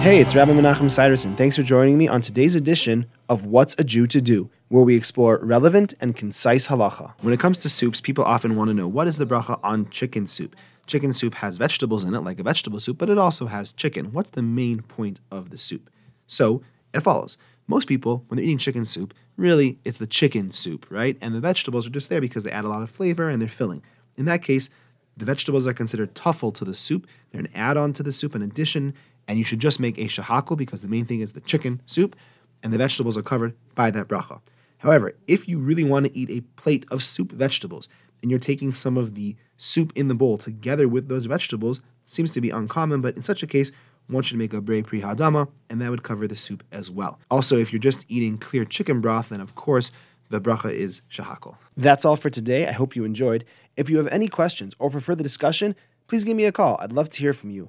Hey, it's Rabbi Menachem Cyrus, and thanks for joining me on today's edition of What's a Jew to Do, where we explore relevant and concise halacha. When it comes to soups, people often want to know, what is the bracha on chicken soup? Chicken soup has vegetables in it, like a vegetable soup, but it also has chicken. What's the main point of the soup? So, it follows. Most people, when they're eating chicken soup, really, it's the chicken soup, right? And the vegetables are just there because they add a lot of flavor and they're filling. In that case, the vegetables are considered tuffel to the soup. They're an add-on to the soup, an addition, and you should just make a shehakol because the main thing is the chicken soup, and the vegetables are covered by that bracha. However, if you really want to eat a plate of soup vegetables, and you're taking some of the soup in the bowl together with those vegetables, seems to be uncommon, but in such a case, one should make a borei pri ha'adama, and that would cover the soup as well. Also, if you're just eating clear chicken broth, then of course, the bracha is shehakol. That's all for today. I hope you enjoyed. If you have any questions or for further discussion, please give me a call. I'd love to hear from you.